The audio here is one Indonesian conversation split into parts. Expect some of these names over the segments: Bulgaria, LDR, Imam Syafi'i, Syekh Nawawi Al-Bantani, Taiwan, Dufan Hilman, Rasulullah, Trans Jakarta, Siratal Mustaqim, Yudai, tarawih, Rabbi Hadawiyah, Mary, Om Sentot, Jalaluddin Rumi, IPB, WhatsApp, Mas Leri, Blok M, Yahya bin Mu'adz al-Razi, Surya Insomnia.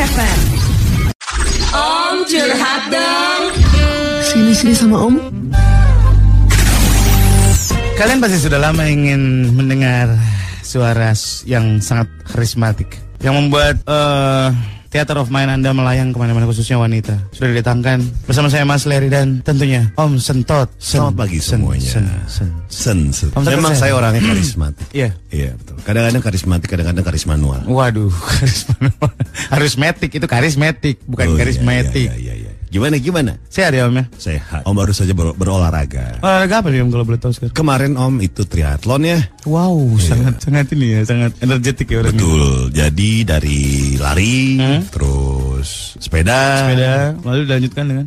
7. Om curhat dong. Sini sama Om. Kalian pasti sudah lama ingin mendengar suara yang sangat karismatik, yang membuat teater of mind Anda melayang kemana-mana, khususnya wanita. Sudah didatangkan bersama saya Mas Leri dan tentunya Om Sentot. Selamat pagi semuanya. Memang saya orangnya karismatik. Iya. Iya betul. Kadang-kadang karismatik, kadang-kadang karismanual. Waduh, karismanual. Karismatik itu karismatik, bukan karismatik. Iya. Gimana? Sehat ya Om ya? Sehat. Om baru saja berolahraga. Olahraga apa nih Om kalau boleh tahu sekarang? Kemarin Om itu triathlon ya. Wow, sangat ini ya, sangat energetik ya orangnya. Betul. Jadi dari lari, terus sepeda. Lalu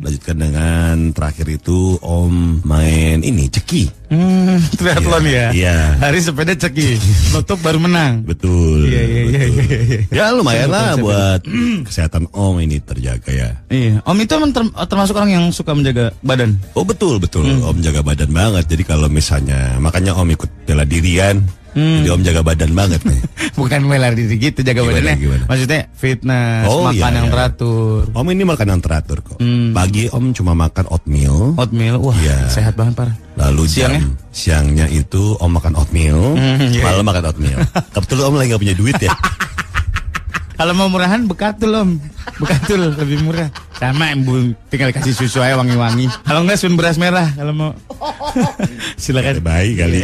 lanjutkan dengan terakhir itu Om main ini ceki. Triathlon ya. Iya. Hari sepeda ceki. Lotok baru menang. Betul. Iya. Ya lumayan lah buat kesehatan Om ini terjaga ya. Iya. Om itu termasuk orang yang suka menjaga badan. Oh betul. Om jaga badan banget. Jadi kalau misalnya, makanya Om ikut bela dirian. Jadi Om jaga badan banget nih. Bukan bela diri gitu, jaga badannya. Gimana? Maksudnya fitness, makan yang teratur. Om ini makan yang teratur kok. Pagi Om cuma makan oatmeal. Wah ya. Sehat banget parah. Lalu siangnya itu Om makan oatmeal, malam makan oatmeal. Kebetulan Om lagi gak punya duit ya. Kalau mau murahan bekatul Om. Bekatul lebih murah. Sama Ibu, tinggal kasih susu aja wangi-wangi. Kalau enggak sun beras merah kalau mau. Silakan. Baik kali.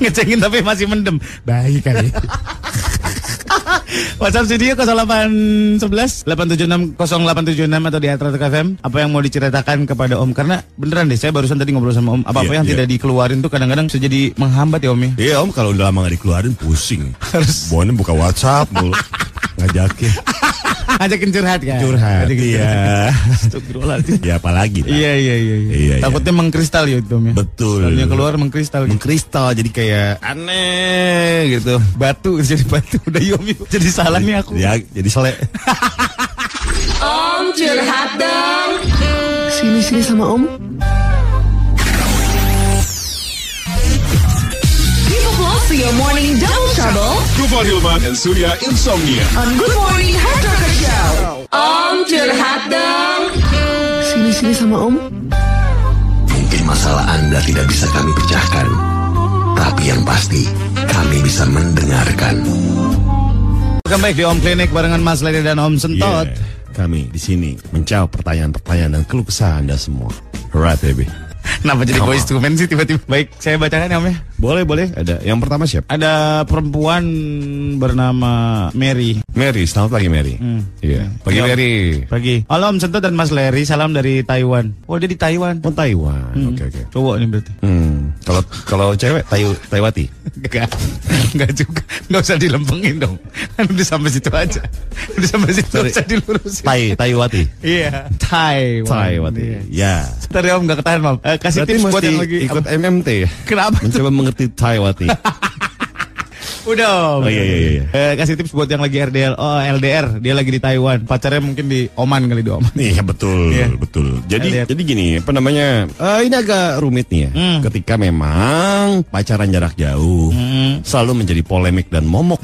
Ngecengin tapi masih mendem. Baik kali. WhatsApp studio 0811 876 0876 atau di @radio.fm. Apa yang mau diceritakan kepada Om? Karena beneran deh, saya barusan tadi ngobrol sama Om. Apa-apa yang tidak dikeluarin tuh kadang-kadang bisa jadi menghambat ya Om ya. Iya Om, kalau udah lama gak dikeluarin pusing. Harus. Buangnya buka WhatsApp mulu. Ngajakin. Ajakin curhat kan? Curhat. Iya. Ya apalagi lah. Iya. Takutnya mengkristal ya itu Om ya. Betul. Soalnya keluar mengkristal gitu. Jadi kayak aneh gitu. Jadi batu udah yom. Jadi salah nih aku. Ya, jadi soleh. Om curhat dong. Sini sama Om. For your morning double trouble. Dufan Hilman and Surya Insomnia. On Good Morning Hacker Show. Om curhat dong. Sini sama Om. Mungkin masalah Anda tidak bisa kami pecahkan, tapi yang pasti kami bisa mendengarkan. Welcome back di Om Klinik barengan Mas Leri dan Om Sentot. Kami di sini menjawab pertanyaan-pertanyaan dan keluh kesah Anda semua. Alright baby. Kenapa jadi voice to man sih tiba-tiba? Baik, saya bacakan ya Om ya. Boleh. Ada yang pertama siap. Ada perempuan bernama Mary. Mary, selamat pagi Mary. Iya. Pagi Mary. Pagi. Halo Om Sentot dan Mas Leri, salam dari Taiwan. Oh dia di Taiwan. Oh Taiwan. Oke. Cowok nih berarti. Kalau cewek Taiwati. Enggak juga. Enggak usah dilempengin dong. Kan udah sampai situ aja. Udah sampai situ aja dilurusin. Taiwati. Iya. Taiwati. Ya. Ntar ya Om enggak ketahan Om. Kasih tips buat yang lagi ikut MMT. Kenapa? Mencoba mengerti Taiwati. Udah. Iya. Kasih tips buat yang lagi LDR, dia lagi di Taiwan, pacarnya mungkin di Oman kali doang. Iya betul, betul. Jadi gini, apa namanya? Ini agak rumit nih ya. Ketika memang pacaran jarak jauh, selalu menjadi polemik dan momok.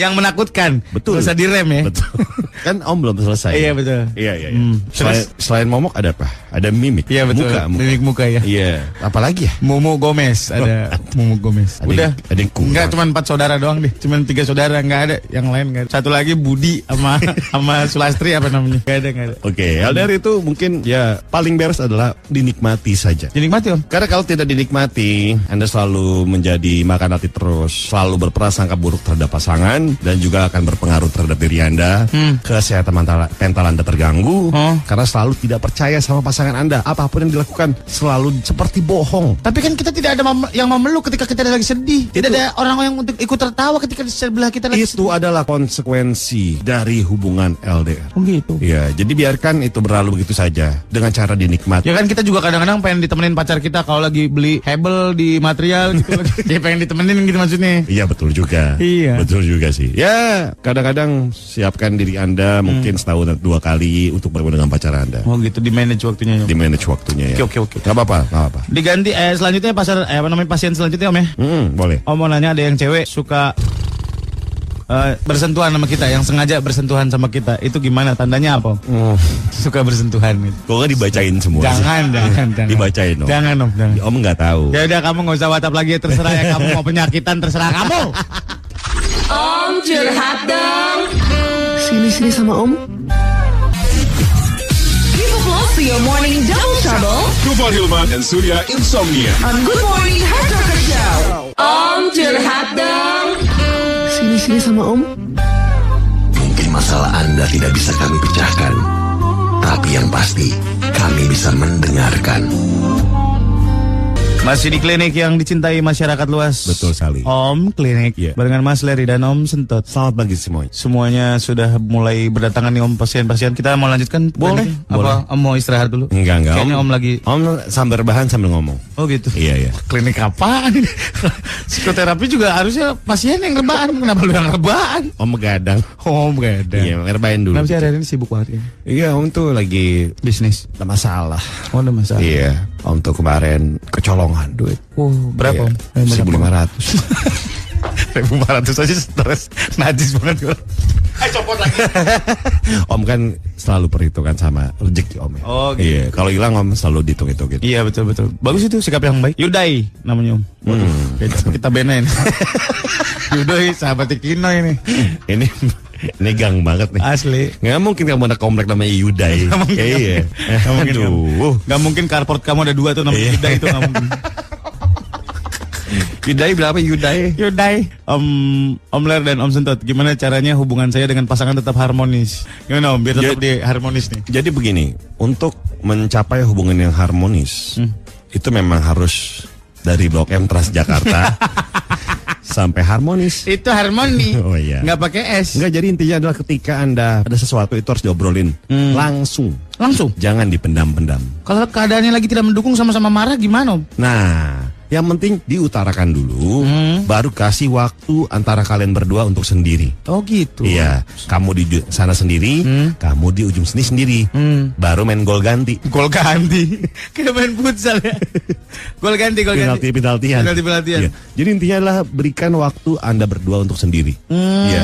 Yang menakutkan. Betul. Bisa direm ya. Betul. Kan Om belum selesai. Iya betul. Iya. Selain momok ada apa? Ada mimik. Iya betul. Mimik muka ya. Iya. Apalagi ya? Mumu Gomez ada. Mumu Gomez. Udah. Ada yang kurang. Enggak cuma 4 saudara doang deh, cuman 3 saudara, nggak ada yang lain, nggak ada. Satu lagi Budi sama Sulastri apa namanya, nggak ada. Oke, LDR itu mungkin ya paling beres adalah dinikmati saja. Dinikmati Om? Karena kalau tidak dinikmati, Anda selalu menjadi makan hati terus, selalu berprasangka buruk terhadap pasangan dan juga akan berpengaruh terhadap diri Anda, kesehatan mental Anda terganggu, karena selalu tidak percaya sama pasangan Anda, apapun yang dilakukan selalu seperti bohong. Tapi kan kita tidak ada yang memeluk ketika kita lagi sedih, tidak ada orang yang untuk ikut tertawa ketika di sebelah kita. Itu adalah konsekuensi dari hubungan LDR. Oh gitu. Ya, jadi biarkan itu berlalu begitu saja dengan cara dinikmati. Ya kan kita juga kadang-kadang pengen ditemenin pacar kita kalau lagi beli hebel di material gitu. Dia pengen ditemenin gitu maksudnya. Iya betul juga. Iya. Betul juga sih. Ya, kadang-kadang siapkan diri Anda mungkin setahun atau 2 kali untuk bertemu dengan pacar Anda. Oh gitu, di-manage waktunya. Di-manage waktunya ya. Oke. Enggak apa-apa, enggak apa-apa. Diganti selanjutnya pasien selanjutnya Om ya. Boleh. Om mau nanya ada yang cewek suka bersentuhan sama kita, yang sengaja bersentuhan sama kita, itu gimana tandanya apa? Suka bersentuhan gitu. Kok gak dibacain semua? Jangan. Dibacain Om. Jangan. Om nggak tahu. Ya udah, kamu nggak usah WhatsApp lagi, terserah ya kamu mau penyakitan, terserah kamu. Om curhat dong. Sini sama Om. Give applause to your morning double trouble. Kupon Hilman dan Surya Insomnia. On Good Morning Hard Rocker Show. Om curhat dong. Sini sama Om. Mungkin masalah Anda tidak bisa kami pecahkan, tapi yang pasti kami bisa mendengarkan. Masih di klinik yang dicintai masyarakat luas. Betul sekali. Om Klinik, yeah. Barengan Mas Leri dan Om Sentot. Selamat pagi semuanya. Semuanya sudah mulai berdatangan nih Om, pasien-pasien. Kita mau lanjutkan? Boleh. Apa Om mau istirahat dulu? Enggak. Kayaknya Om lagi. Om sambil bahan sambil ngomong. Oh gitu. Iya. Klinik apaan ini? Psikoterapi juga harusnya pasien yang rebahan. Kenapa lu yang rebahan? Om gadang. Iya, rebahan dulu. Kenapa sih hari ini sibuk banget ya? Iya, Om tuh lagi bisnis. Ada masalah. Iya. Om tuh kemarin kecolongan duit. Berapa Om? 1.500. 1.500 aja stres. Najis banget. Copot lagi. Om kan selalu perhitungkan sama rezeki Om ya. Oh gitu. Iya, kalau hilang Om selalu dihitung-hitung gitu. Iya, betul. Bagus itu sikap yang baik. Yudai namanya Om. Kita benain. Yudai sahabat Kino ini. Ini negang banget nih. Asli. Gak mungkin kamu ada komplek namanya Yudai. Iya. Gak mungkin carport kamu ada 2 tuh namanya Yudai itu. Gak mungkin. Yudai berapa Yudai? Om Ler dan Om Sentot, gimana caranya hubungan saya dengan pasangan tetap harmonis? Gimana Om, biar tetap di harmonis nih? Jadi begini, untuk mencapai hubungan yang harmonis, itu memang harus dari Blok M Trans Jakarta sampai harmonis. Itu harmoni. Oh iya. Nggak pakai S. Nggak, jadi intinya adalah ketika Anda ada sesuatu itu harus diobrolin langsung. Jangan dipendam-pendam. Kalau keadaannya lagi tidak mendukung, sama-sama marah gimana Om? Nah, yang penting diutarakan dulu, baru kasih waktu antara kalian berdua untuk sendiri. Oh gitu. Iya, kamu di sana sendiri, kamu di ujung sini sendiri, baru main gol ganti. Gol ganti, kayak main futsal ya. Gol ganti. Penalti-penaltian. Iya. Jadi intinya adalah berikan waktu Anda berdua untuk sendiri. Iya.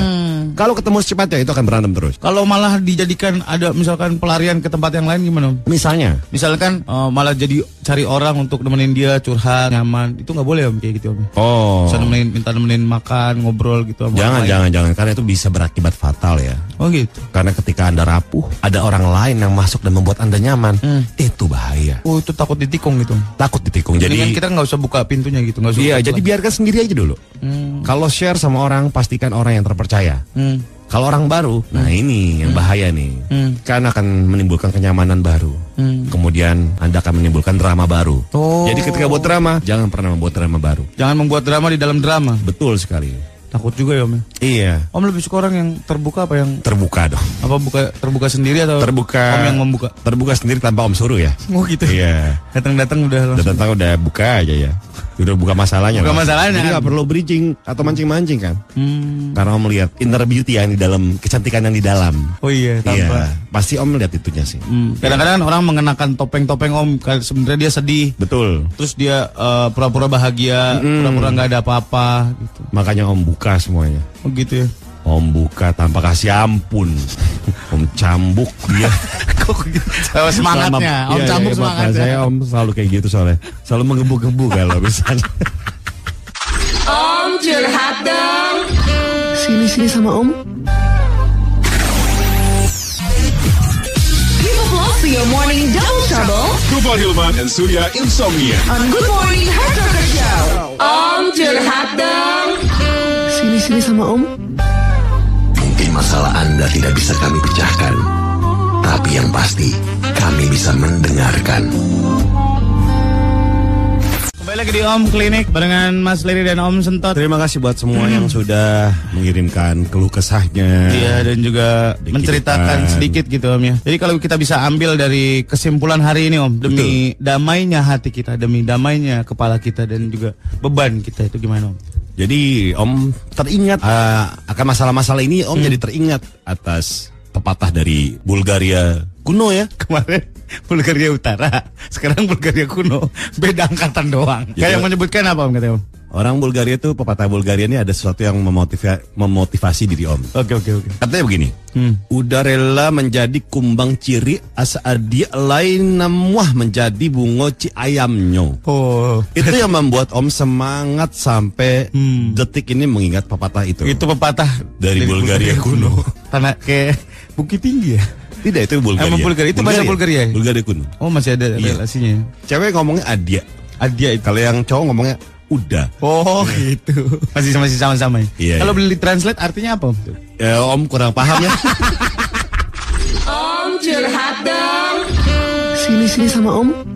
Kalau ketemu secepatnya itu akan berantem terus. Kalau malah dijadikan ada misalkan pelarian ke tempat yang lain gimana? Misalkan malah jadi cari orang untuk nemenin dia curhat nyaman. Itu nggak boleh Om kayak gitu Om. Oh. Bisa minta nemenin makan, ngobrol gitu Om. Jangan, karena itu bisa berakibat fatal ya. Oh gitu. Karena ketika Anda rapuh, ada orang lain yang masuk dan membuat Anda nyaman, itu bahaya. Oh, itu takut ditikung gitu. Takut ditikung. Jadi kita nggak usah buka pintunya gitu, nggak usah. Iya, jadi biarkan sendiri aja dulu. Kalau share sama orang, pastikan orang yang terpercaya. Kalau orang baru, nah ini yang bahaya nih. Karena akan menimbulkan kenyamanan baru. Kemudian Anda akan menimbulkan drama baru. Oh. Jadi ketika buat drama, jangan pernah membuat drama baru. Jangan membuat drama di dalam drama. Betul sekali. Takut juga ya Om. Iya. Om lebih suka orang yang terbuka apa yang? Terbuka dong. Apa terbuka sendiri atau terbuka, Om yang membuka? Terbuka sendiri tanpa Om suruh ya. Oh gitu. Iya. Datang-datang udah langsung. Datang udah buka aja ya. Udah buka masalahnya. Jadi gak perlu bridging atau mancing-mancing kan. Karena Om melihat inner beauty yang di dalam, kecantikan yang di dalam. Oh iya, tanpa. Iya, pasti Om melihat itunya sih. Kadang-kadang orang mengenakan topeng-topeng Om, sebenarnya dia sedih. Betul. Terus dia pura-pura bahagia, pura-pura gak ada apa-apa gitu. Makanya Om buka semuanya. Oh gitu ya. Om buka tanpa kasih ampun. Om cambuk dia. Semangatnya. Om cambuk semangatnya. Saya Om selalu kayak gitu soalnya. Selalu menggebu-gebu kalau misalnya. Om curhat dong. Sini sama Om. Give applause to your morning double trouble. Kupon Hilman dan Surya Insomnia. On Good Morning Hard Rocker Show. Om curhat dong. Sini sama Om. Masalah Anda tidak bisa kami pecahkan, tapi yang pasti kami bisa mendengarkan. Kembali lagi di Om Klinik barengan Mas Leri dan Om Sentot. Terima kasih buat semua yang sudah mengirimkan keluh kesahnya. Iya, dan juga menceritakan sedikit gitu Om ya. Jadi kalau kita bisa ambil dari kesimpulan hari ini Om, demi damainya hati kita, demi damainya kepala kita dan juga beban kita itu gimana Om? Jadi Om teringat akan masalah-masalah ini. Om jadi teringat atas pepatah dari Bulgaria kuno ya. Kemarin Bulgaria Utara, sekarang Bulgaria kuno. Beda angkatan doang. Kayak menyebutkan apa Om katanya Om? Orang Bulgaria itu, pepatah Bulgaria ini ada sesuatu yang memotivasi diri Om. Oke. Katanya begini, udah rela menjadi kumbang ciri asadi lain namuah menjadi bungo ci ayamnyo. Oh. Itu yang membuat Om semangat sampai detik ini mengingat pepatah itu. Itu pepatah dari Bulgaria kuno. Tanah ke Bukit Tinggi ya. Tidak, itu Bulgaria. Emang Bulgaria itu bahasa Bulgaria. Bulgaria kuno. Oh, masih ada relasinya. Cewek ngomongnya adia. Adia itu. Kalau yang cowok ngomongnya udah. Oh gitu. Masih sama-sama ya. Iya, kalau beli translate artinya apa? Ya, Om kurang paham ya. Om curhat dong. Sini-sini sama Om.